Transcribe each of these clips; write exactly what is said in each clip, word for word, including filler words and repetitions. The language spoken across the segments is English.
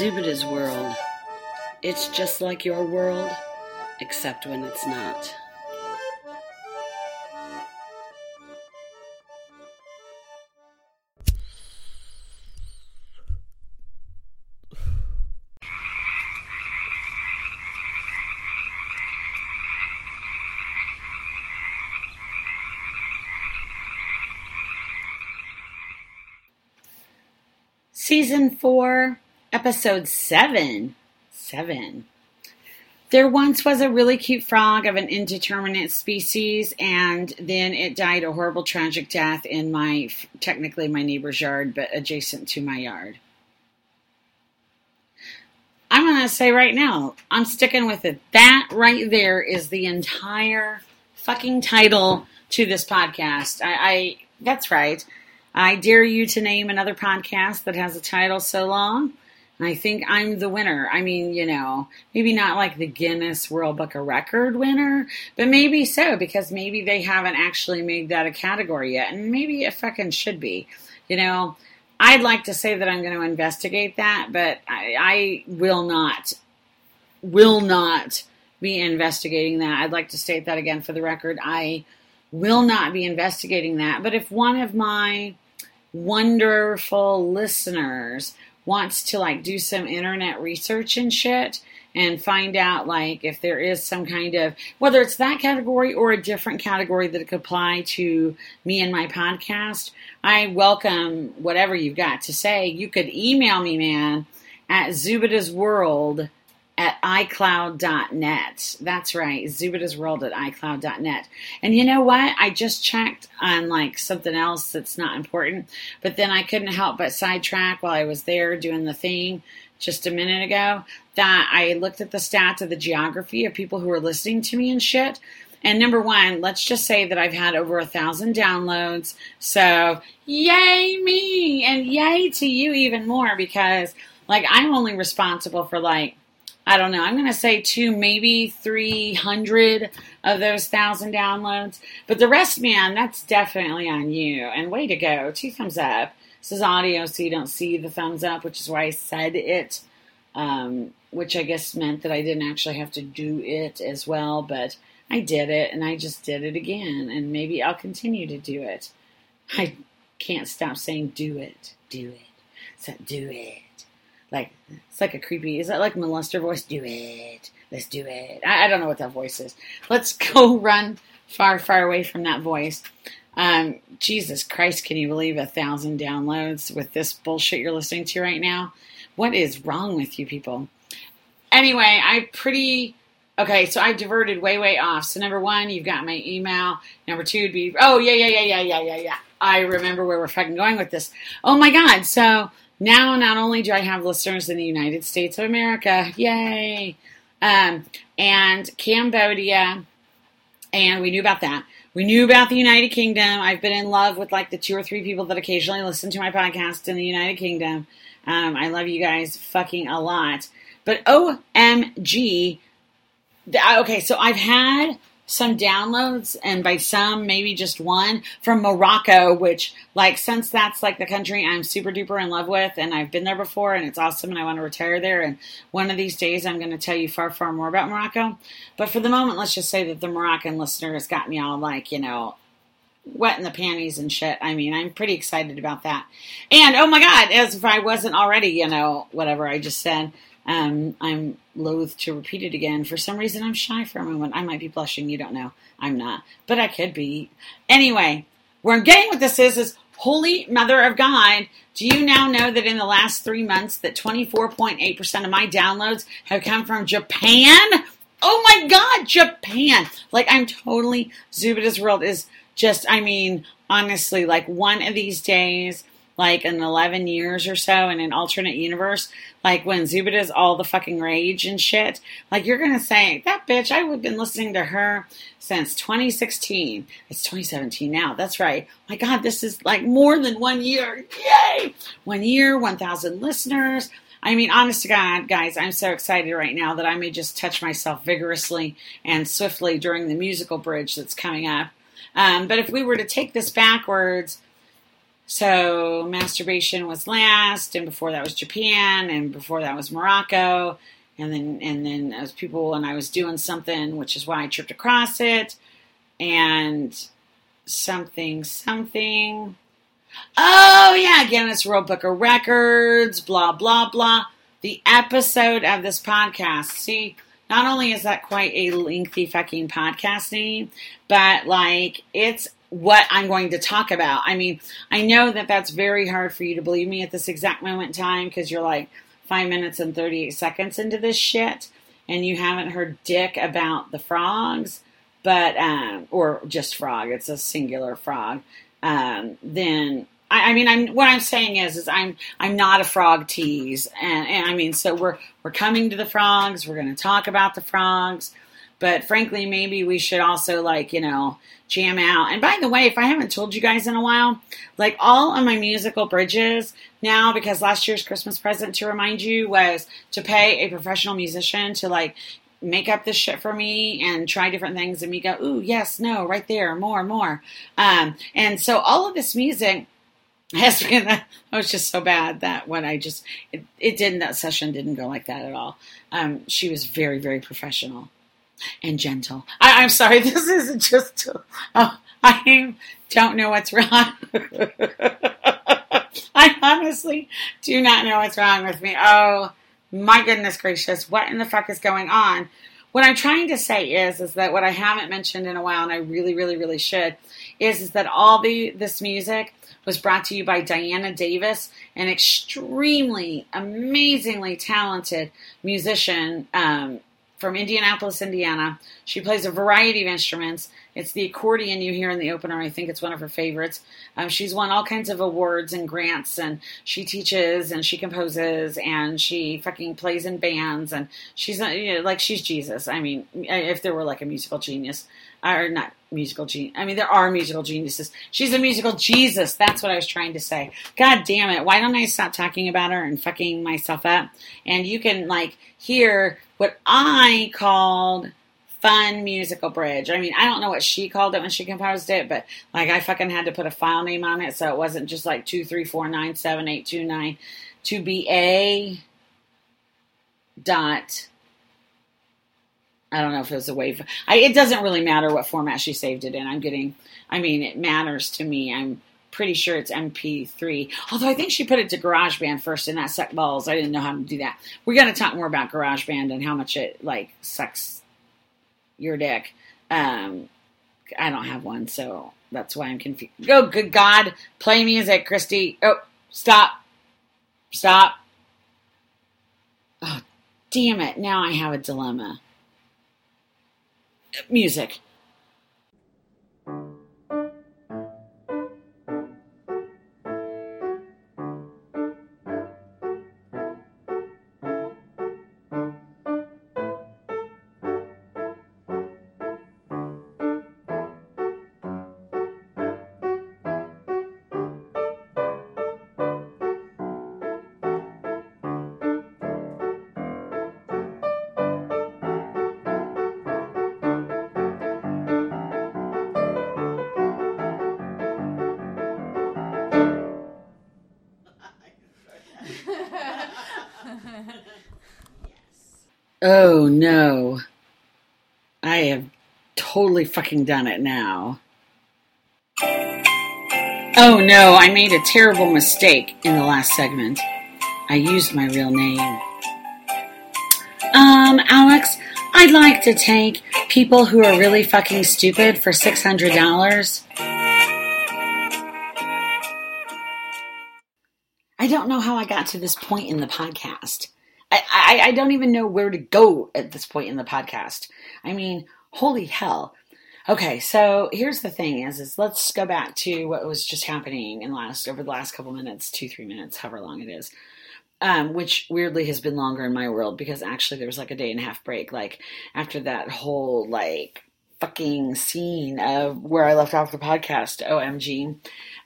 Zubida's World. It's just like your world, except when it's not. Season four, episode seven. Seven. There once was a really cute frog of an indeterminate species, and then it died a horrible, tragic death in my, technically my neighbor's yard, but adjacent to my yard. I'm going to say right now, I'm sticking with it. That right there is the entire fucking title to this podcast. I, I that's right. I dare you to name another podcast that has a title so long, and I think I'm the winner. I mean, you know, maybe not like the Guinness World Book of Record winner, but maybe so, because maybe they haven't actually made that a category yet, and maybe it fucking should be. You know, I'd like to say that I'm going to investigate that, but I, I will not, will not be investigating that. I'd like to state that again for the record. I will not be investigating that, but if one of my wonderful listeners wants to like do some internet research and shit and find out like if there is some kind of, whether it's that category or a different category that could apply to me and my podcast, I welcome whatever you've got to say. You could email me, man, at Zubida's World at iCloud dot net. That's right. Zubida's World at iCloud dot net. And you know what? I just checked on like something else that's not important, but then I couldn't help but sidetrack while I was there doing the thing just a minute ago, that I looked at the stats of the geography of people who are listening to me and shit. And number one, let's just say that I've had over a thousand downloads. So yay me, and yay to you even more, because like I'm only responsible for like, I don't know, I'm going to say two, maybe three hundred of those thousand downloads. But the rest, man, that's definitely on you. And way to go. Two thumbs up. This is audio, so you don't see the thumbs up, which is why I said it, um, which I guess meant that I didn't actually have to do it as well. But I did it, and I just did it again. And maybe I'll continue to do it. I can't stop saying do it, do it, so do it. Like, it's like a creepy, is that like molester voice? Do it. Let's do it. I, I don't know what that voice is. Let's go run far, far away from that voice. Um, Jesus Christ, can you believe a thousand downloads with this bullshit you're listening to right now? What is wrong with you people? Anyway, I pretty, okay, so I've diverted way, way off. So number one, you've got my email. Number two would be, oh, yeah, yeah, yeah, yeah, yeah, yeah, yeah. I remember where we're fucking going with this. Oh my God, so now, not only do I have listeners in the United States of America, yay, um, and Cambodia, and we knew about that. We knew about the United Kingdom. I've been in love with like the two or three people that occasionally listen to my podcast in the United Kingdom. Um, I love you guys fucking a lot. But O M G, okay, so I've had some downloads, and by some, maybe just one, from Morocco, which, like, since that's, like, the country I'm super duper in love with, and I've been there before, and it's awesome, and I want to retire there, and one of these days, I'm going to tell you far, far more about Morocco, but for the moment, let's just say that the Moroccan listener has got me all, like, you know, wet in the panties and shit. I mean, I'm pretty excited about that, and, oh my God, as if I wasn't already, you know, whatever I just said. Um, I'm loath to repeat it again. For some reason, I'm shy for a moment. I might be blushing. You don't know. I'm not. But I could be. Anyway, where I'm getting with this is, is holy mother of God, do you now know that in the last three months that twenty-four point eight percent of my downloads have come from Japan? Oh my God, Japan. Like, I'm totally, Zubida's World is just, I mean, honestly, like one of these days, like in eleven years or so in an alternate universe, like when Zubida's all the fucking rage and shit, like you're going to say, that bitch, I would have been listening to her since twenty sixteen. It's twenty seventeen now. That's right. My God, this is like more than one year. Yay! One year, one thousand listeners. I mean, honest to God, guys, I'm so excited right now that I may just touch myself vigorously and swiftly during the musical bridge that's coming up. Um, but if we were to take this backwards, So masturbation was last, and before that was Japan, and before that was Morocco, and then and then as people, and I was doing something, which is why I tripped across it, and something, something. Oh, yeah, Guinness World Book of Records, blah, blah, blah. The episode of this podcast. See, not only is that quite a lengthy fucking podcast name, but, like, it's what I'm going to talk about. I mean, I know that that's very hard for you to believe me at this exact moment in time, because you're, like, five minutes and thirty-eight seconds into this shit, and you haven't heard dick about the frogs, but, um, or just frog. It's a singular frog. Um, then, I, I mean, I'm, what I'm saying is, is I'm, I'm not a frog tease. And, and I mean, so we're, we're coming to the frogs. We're going to talk about the frogs, but frankly, maybe we should also, like, you know, jam out. And by the way, if I haven't told you guys in a while, like, all of my musical bridges now, because last year's Christmas present, to remind you, was to pay a professional musician to, like, make up this shit for me and try different things and me go, ooh, yes, no, right there, more, more. Um, and so all of this music has been, that was just so bad that when I just, it, it didn't, that session didn't go like that at all. Um, she was very, very professional and gentle. I, I'm sorry, this isn't just, oh, I don't know what's wrong. I honestly do not know what's wrong with me. Oh, my goodness gracious, what in the fuck is going on? What I'm trying to say is, is that what I haven't mentioned in a while, and I really, really, really should, is, is that all the this music was brought to you by Diana Davis, an extremely, amazingly talented musician um, from Indianapolis, Indiana. She plays a variety of instruments. It's the accordion you hear in the opener. I think it's one of her favorites. Um, she's won all kinds of awards and grants, and she teaches, and she composes, and she fucking plays in bands, and she's not, you know, like, she's Jesus. I mean, if there were, like, a musical genius, or not musical genius. I mean, there are musical geniuses. She's a musical Jesus. That's what I was trying to say. God damn it. Why don't I stop talking about her and fucking myself up? And you can, like, hear what I called fun musical bridge. I mean, I don't know what she called it when she composed it, but, like, I fucking had to put a file name on it, so it wasn't just like two three four nine seven eight two nine two B A dot. I don't know if it was a wave. I, it doesn't really matter what format she saved it in. I'm getting. I mean, it matters to me. I'm pretty sure it's M P three. Although I think she put it to GarageBand first, and that sucked balls. I didn't know how to do that. We're going to talk more about GarageBand and how much it, like, sucks your dick. Um, I don't have one, so that's why I'm confused. Oh, good God. Play music, Christy. Oh, stop. Stop. Oh, damn it. Now I have a dilemma. Music. Oh, no. I have totally fucking done it now. Oh, no, I made a terrible mistake in the last segment. I used my real name. Um, Alex, I'd like to take people who are really fucking stupid for six hundred dollars. I don't know how I got to this point in the podcast. I, I, I don't even know where to go at this point in the podcast. I mean, holy hell. Okay, so here's the thing is, is let's go back to what was just happening in last over the last couple minutes, two, three minutes, however long it is, um, which weirdly has been longer in my world because actually there was like a day and a half break, like after that whole like fucking scene of where I left off the podcast, O M G.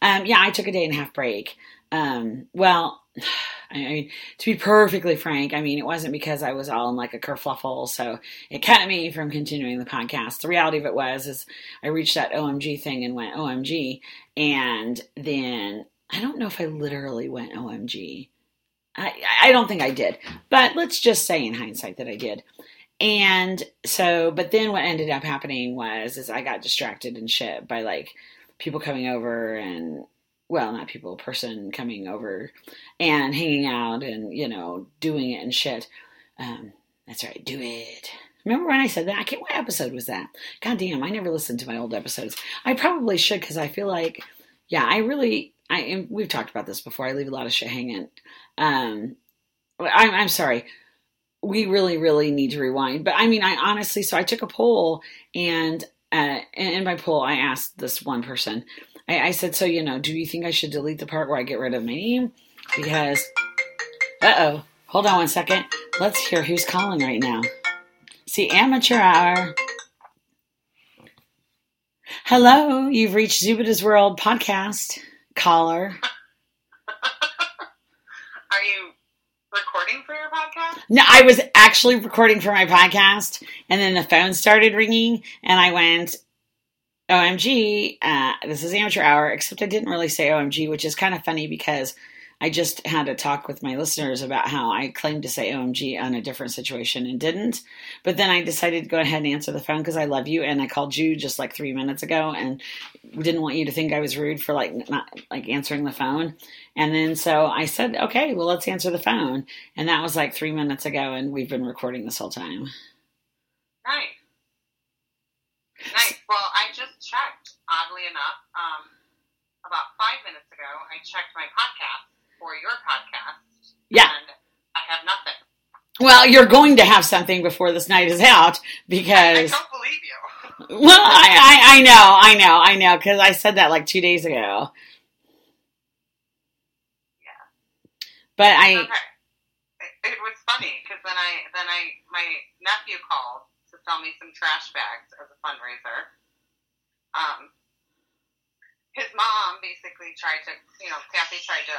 Um, yeah, I took a day and a half break. Um, well... I mean, to be perfectly frank, I mean, it wasn't because I was all in like a kerfluffle, so it kept me from continuing the podcast. The reality of it was, is I reached that O M G thing and went O M G, and then I don't know if I literally went O M G. I, I don't think I did, but let's just say in hindsight that I did. And so, but then what ended up happening was, is I got distracted and shit by like people coming over and, well, not people, person coming over and hanging out and, you know, doing it and shit. Um, that's right. Do it. Remember when I said that? I can't, what episode was that? God damn. I never listened to my old episodes. I probably should. Cause I feel like, yeah, I really, I am. We've talked about this before. I leave a lot of shit hanging. Um, I'm, I'm sorry. We really, really need to rewind. But I mean, I honestly, so I took a poll and, uh, in my poll, I asked this one person, I, I said, so, you know, do you think I should delete the part where I get rid of my name? Because, uh-oh, hold on one second. Let's hear who's calling right now. See, amateur hour. Hello, you've reached Zubida's World podcast. Caller. Are you recording for your podcast? No, I was actually recording for my podcast, and then the phone started ringing, and I went, O M G, uh, this is amateur hour, except I didn't really say O M G, which is kind of funny because I just had a talk with my listeners about how I claimed to say O M G on a different situation and didn't. But then I decided to go ahead and answer the phone because I love you. And I called you just like three minutes ago and didn't want you to think I was rude for like not like answering the phone. And then so I said, okay, well, let's answer the phone. And that was like three minutes ago. And we've been recording this whole time. Nice. Nice. Well, I just checked, oddly enough, um, about five minutes ago, I checked my podcast. Or your podcast, yeah. And I have nothing. Well, you're going to have something before this night is out because I, I don't believe you. Well, I, I, I know, I know, I know, because I said that like two days ago. Yeah, but I. Okay. It, it was funny because then I, then I, my nephew called to sell me some trash bags as a fundraiser. Um, his mom basically tried to, you know, Kathy tried to.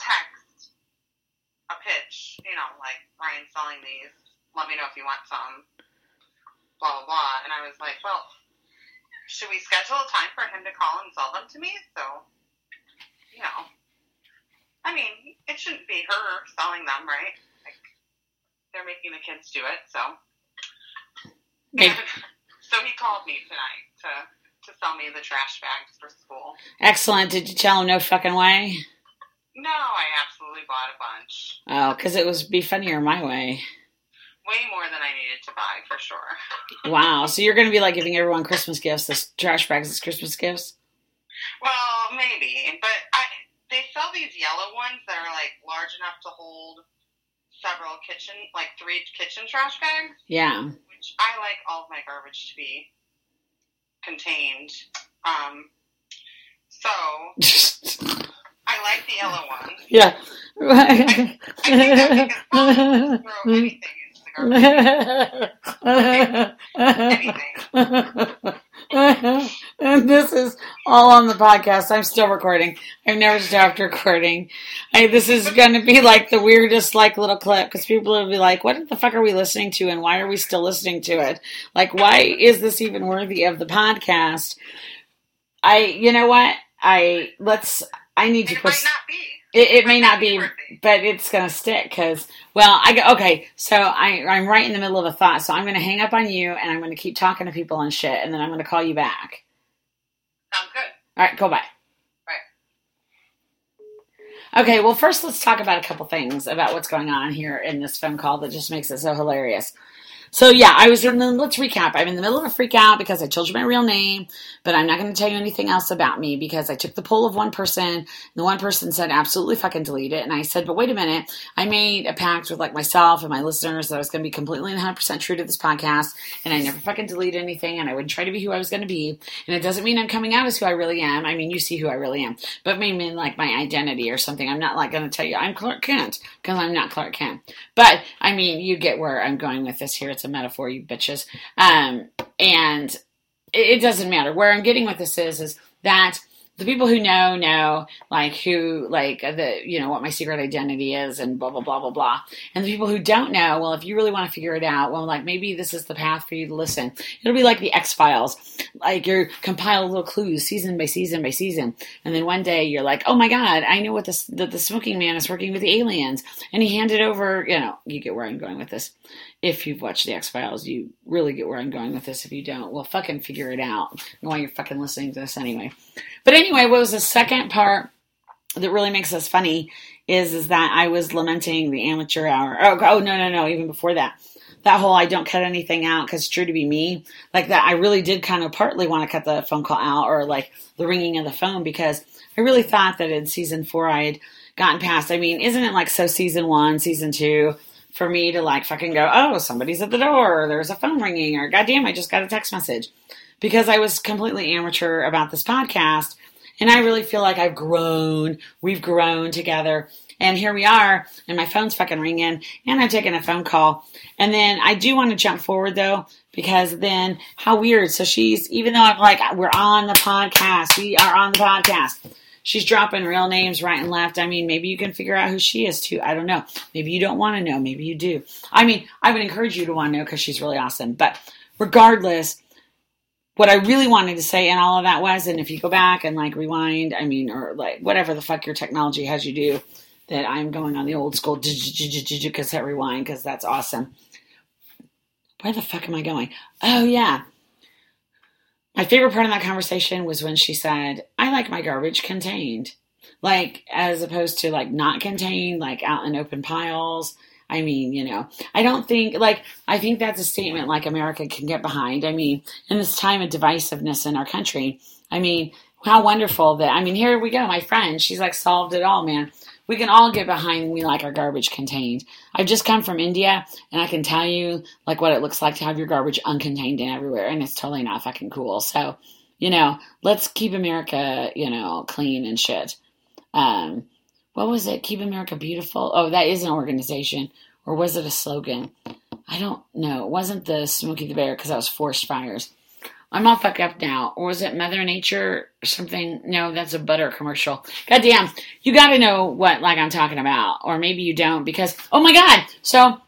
Text a pitch, you know, like, Ryan's selling these, let me know if you want some, blah, blah, blah. And I was like, well, should we schedule a time for him to call and sell them to me? So, you know, I mean, it shouldn't be her selling them, right? Like, they're making the kids do it, so. Okay. So he called me tonight to, to sell me the trash bags for school. Excellent. Did you tell him no fucking way? No, I absolutely bought a bunch. Oh, because it was be funnier my way. Way more than I needed to buy, for sure. Wow, so you're going to be, like, giving everyone Christmas gifts, this trash bags as Christmas gifts? Well, maybe, but I, they sell these yellow ones that are, like, large enough to hold several kitchen, like, three kitchen trash bags. Yeah. Which I like all of my garbage to be contained. Um, so... I like the yellow one. Yeah. I, I think that because mom throw anything into the garbage. Anything. And this is all on the podcast. I'm still recording. I've never stopped recording. I, this is going to be like the weirdest like little clip because people will be like, what the fuck are we listening to and why are we still listening to it? Like, why is this even worthy of the podcast? I, you know what? I, let's... I need to. It pers- might not be. It, it, it may not be, be but it's going to stick because, well, I okay. So I, I'm right in the middle of a thought. So I'm going to hang up on you and I'm going to keep talking to people and shit. And then I'm going to call you back. Sounds good. All right. Go bye. Bye. Okay. Well, first let's talk about a couple things about what's going on here in this phone call that just makes it so hilarious. So yeah, I was in the, let's recap. I'm in the middle of a freak out because I told you my real name, but I'm not going to tell you anything else about me because I took the poll of one person and the one person said, absolutely fucking delete it. And I said, but wait a minute, I made a pact with like myself and my listeners that I was going to be completely and one hundred percent true to this podcast and I never fucking delete anything and I wouldn't try to be who I was going to be. And it doesn't mean I'm coming out as who I really am. I mean, you see who I really am, but maybe like my identity or something. I'm not like going to tell you I'm Clark Kent because I'm not Clark Kent, but I mean, you get where I'm going with this here. It's a metaphor, you bitches. Um, and it, it doesn't matter. Where I'm getting with this is, is that the people who know, know, like, who, like, the, you know, what my secret identity is and blah, blah, blah, blah, blah. And the people who don't know, well, if you really want to figure it out, well, like, maybe this is the path for you to listen. It'll be like the X-Files. Like, you're compiled little clues season by season by season. And then one day you're like, oh, my God, I know what this, that the smoking man is working with the aliens. And he handed over, you know, you get where I'm going with this. If you've watched the X-Files, you really get where I'm going with this. If you don't, well, fucking figure it out. Why you're fucking listening to this anyway. But anyway, what was the second part that really makes us funny is, is that I was lamenting the amateur hour. Oh, oh no, no, no. Even before that, that whole, I don't cut anything out because it's true to be me, like that. I really did kind of partly want to cut the phone call out, or like the ringing of the phone, because I really thought that in season four, I had gotten past. I mean, isn't it like, so season one, season two, for me to like fucking go, oh, somebody's at the door, or there's a phone ringing, or goddamn, I just got a text message. Because I was completely amateur about this podcast, and I really feel like I've grown. We've grown together, and here we are, and my phone's fucking ringing, and I'm taking a phone call. And then I do want to jump forward, though, because then how weird. So she's, even though I'm like, we're on the podcast, we are on the podcast, she's dropping real names right and left. I mean, maybe you can figure out who she is, too. I don't know. Maybe you don't want to know. Maybe you do. I mean, I would encourage you to want to know, because she's really awesome. But regardless, what I really wanted to say in all of that was, and if you go back and like rewind, I mean, or like whatever the fuck your technology has you do, that I'm going on the old school cassette rewind, because that's awesome. Where the fuck am I going? Oh, yeah. My favorite part of that conversation was when she said, I like my garbage contained. Like, as opposed to like not contained, like out in open piles. I mean, you know, I don't think, like, I think that's a statement, like, America can get behind. I mean, in this time of divisiveness in our country, I mean, how wonderful that, I mean, here we go, my friend, she's, like, solved it all, man. We can all get behind, we like our garbage contained. I've just come from India, and I can tell you, like, what it looks like to have your garbage uncontained and everywhere, and it's totally not fucking cool. So, you know, let's keep America, you know, clean and shit. Um... What was it? Keep America Beautiful. Oh, that is an organization. Or was it a slogan? I don't know. It wasn't the Smokey the Bear, because that was forest fires. I'm all fucked up now. Or was it Mother Nature or something? No, that's a butter commercial. Goddamn. You got to know what like I'm talking about. Or maybe you don't, because, oh my God. So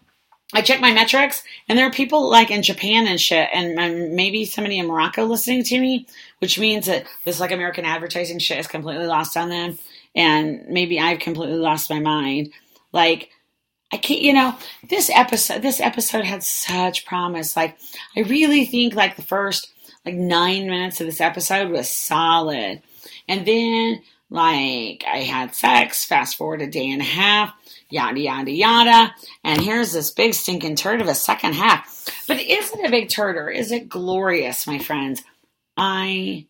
I checked my metrics, and there are people like in Japan and shit, and maybe somebody in Morocco listening to me, which means that this like American advertising shit is completely lost on them. And maybe I've completely lost my mind. Like, I can't, you know, this episode, this episode had such promise. Like, I really think like the first like nine minutes of this episode was solid. And then like I had sex, fast forward a day and a half, yada, yada, yada. And here's this big stinking turd of a second half. But is it a big turd, or is it glorious, my friends? I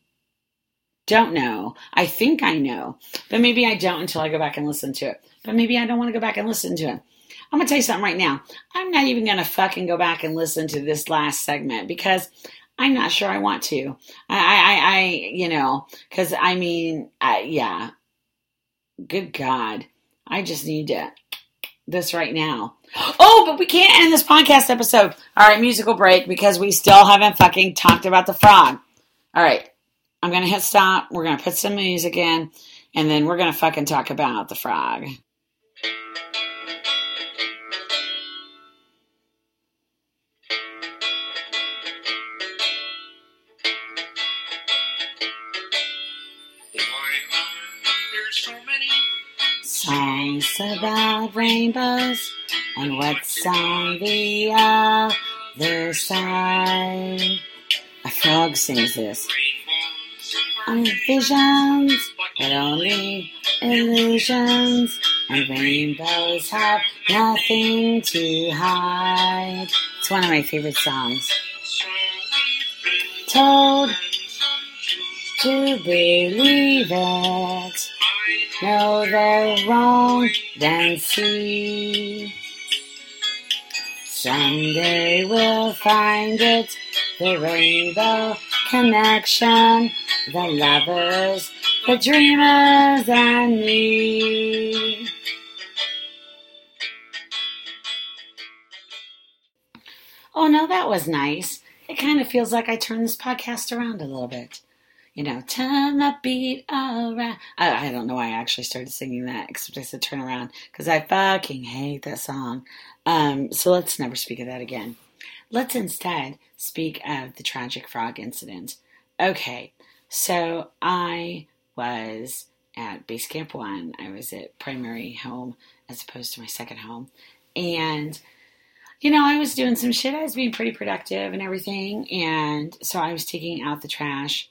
don't know. I think I know, but maybe I don't until I go back and listen to it. But maybe I don't want to go back and listen to it. I'm going to tell you something right now. I'm not even going to fucking go back and listen to this last segment, because I'm not sure I want to. I, I, I, you know, because I mean, I, yeah, good God. I just need to this right now. Oh, but we can't end this podcast episode. All right, musical break, because we still haven't fucking talked about the frog. All right. I'm going to hit stop. We're going to put some music in, and then we're going to fucking talk about the frog. Songs about rainbows and what's on the other side. A frog sings this. On visions, but only illusions, and rainbows have nothing to hide. It's one of my favorite songs. Told to believe it, know they're wrong, then see. Someday we'll find it, the rainbow connection. The lovers, the dreamers, and me. Oh, no, that was nice. It kind of feels like I turned this podcast around a little bit. You know, turn the beat around. I, I don't know why I actually started singing that, except I said turn around, because I fucking hate that song. Um, so let's never speak of that again. Let's instead speak of the tragic frog incident. Okay, so I was at base camp one. I was at primary home as opposed to my second home. And, you know, I was doing some shit. I was being pretty productive and everything. And so I was taking out the trash.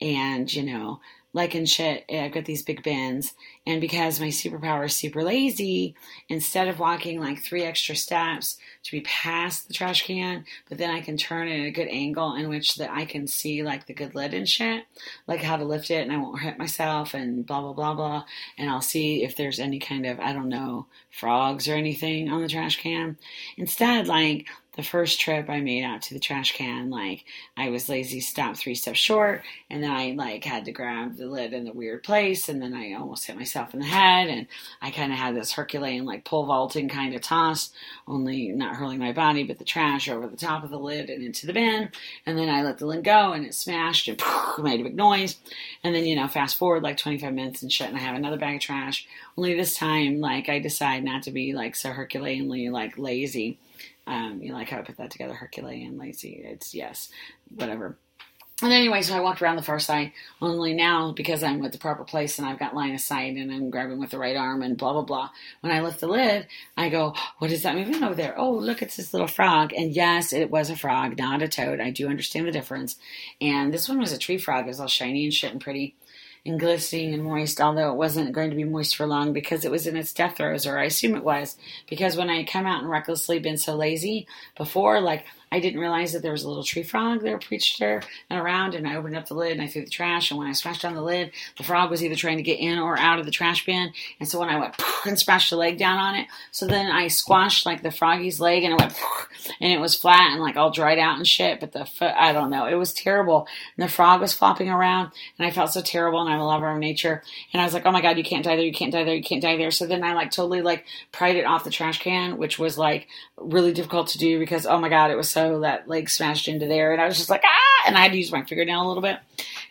And, you know, like and shit, I've got these big bins. And because my superpower is super lazy, instead of walking like three extra steps to be past the trash can, but then I can turn it at a good angle in which that I can see like the good lid and shit, like how to lift it and I won't hurt myself and blah, blah, blah, blah. And I'll see if there's any kind of, I don't know, frogs or anything on the trash can. Instead, like... the first trip I made out to the trash can, like, I was lazy, stopped three steps short, and then I, like, had to grab the lid in the weird place, and then I almost hit myself in the head, and I kind of had this Herculean, like, pole vaulting kind of toss, only not hurling my body, but the trash over the top of the lid and into the bin, and then I let the lid go, and it smashed, and poof, made a big noise, and then, you know, fast forward, like, twenty-five minutes and shit, and I have another bag of trash, only this time, like, I decide not to be, like, so Herculeanly, like, lazy. Um, you like how I put that together, Herculean, lazy, it's yes, whatever. And anyway, so I walked around the far side, only now because I'm at the proper place and I've got line of sight and I'm grabbing with the right arm and blah, blah, blah. When I lift the lid, I go, what is that moving over there? Oh, look, it's this little frog. And yes, it was a frog, not a toad. I do understand the difference. And this one was a tree frog. It was all shiny and shit and pretty and glistening and moist, although it wasn't going to be moist for long because it was in its death throes, or I assume it was, because when I had come out and recklessly been so lazy before, like, I didn't realize that there was a little tree frog there, perched there and around, and I opened up the lid and I threw the trash, and when I smashed on the lid, the frog was either trying to get in or out of the trash bin, and so when I went and smashed the leg down on it, so then I squashed, like, the froggy's leg, and it went, and it was flat and, like, all dried out and shit, but the foot, I don't know, it was terrible, and the frog was flopping around, and I felt so terrible, and I'm a lover of nature, and I was like, oh my god, you can't die there, you can't die there, you can't die there, so then I, like, totally, like, pried it off the trash can, which was, like, really difficult to do, because, oh my god, it was so So that leg smashed into there, and I was just like, ah, and I had to use my fingernail a little bit.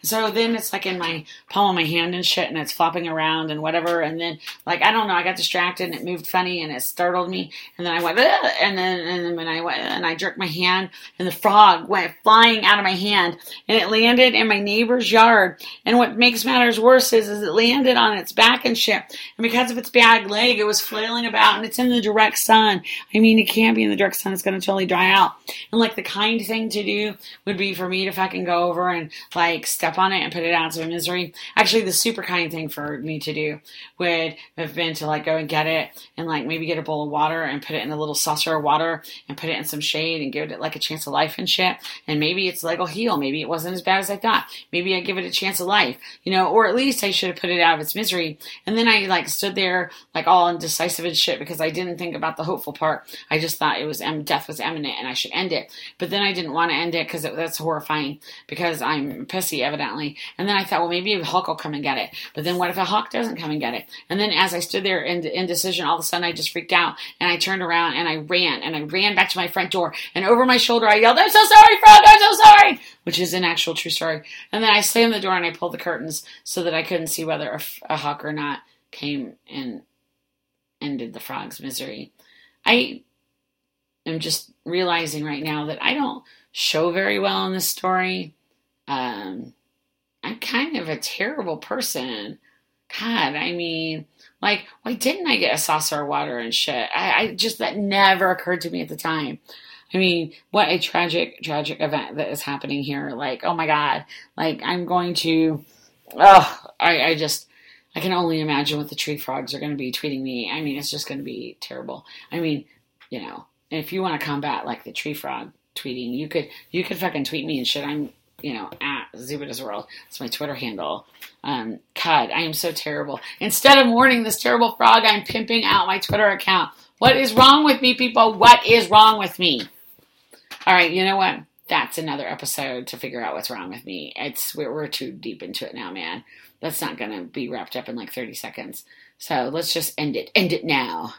So then it's like in my palm of my hand and shit, and it's flopping around and whatever. And then, like, I don't know, I got distracted and it moved funny and it startled me. And then I went, ugh! and then and then when I went, and I jerked my hand, and the frog went flying out of my hand, and it landed in my neighbor's yard. And what makes matters worse is, is it landed on its back and shit. And because of its bad leg, it was flailing about, and it's in the direct sun. I mean, it can't be in the direct sun; it's going to totally dry out. And like the kind thing to do would be for me to fucking go over and like step on it and put it out to misery. Actually, the super kind thing for me to do would have been to like go and get it and like maybe get a bowl of water and put it in a little saucer of water and put it in some shade and give it like a chance of life and shit. And maybe its leg will heal. Maybe it wasn't as bad as I thought. Maybe I give it a chance of life, you know, or at least I should have put it out of its misery. And then I like stood there like all indecisive and shit because I didn't think about the hopeful part. I just thought it was em- death was imminent and I should end it. But then I didn't want to end it because that's horrifying because I'm pissy evidently. And then I thought, well, maybe a hawk will come and get it. But then what if a hawk doesn't come and get it? And then as I stood there in indecision, all of a sudden I just freaked out. And I turned around and I ran. And I ran back to my front door. And over my shoulder I yelled, I'm so sorry, frog, I'm so sorry! Which is an actual true story. And then I slammed the door and I pulled the curtains so that I couldn't see whether a, a hawk or not came and ended the frog's misery. I am just realizing right now that I don't show very well in this story. Um... I'm kind of a terrible person. God, I mean, like, why didn't I get a saucer of water and shit? I, I just, that never occurred to me at the time. I mean, what a tragic, tragic event that is happening here. Like, oh my God, like, I'm going to, oh, I, I just, I can only imagine what the tree frogs are going to be tweeting me. I mean, it's just going to be terrible. I mean, you know, if you want to combat, like, the tree frog tweeting, you could, you could fucking tweet me and shit. I'm, you know, at Zubida's World. It's my Twitter handle. Um, God, I am so terrible. Instead of warning this terrible frog, I'm pimping out my Twitter account. What is wrong with me, people? What is wrong with me? All right, you know what? That's another episode to figure out what's wrong with me. It's we're, we're too deep into it now, man. That's not going to be wrapped up in like thirty seconds. So let's just end it. End it now.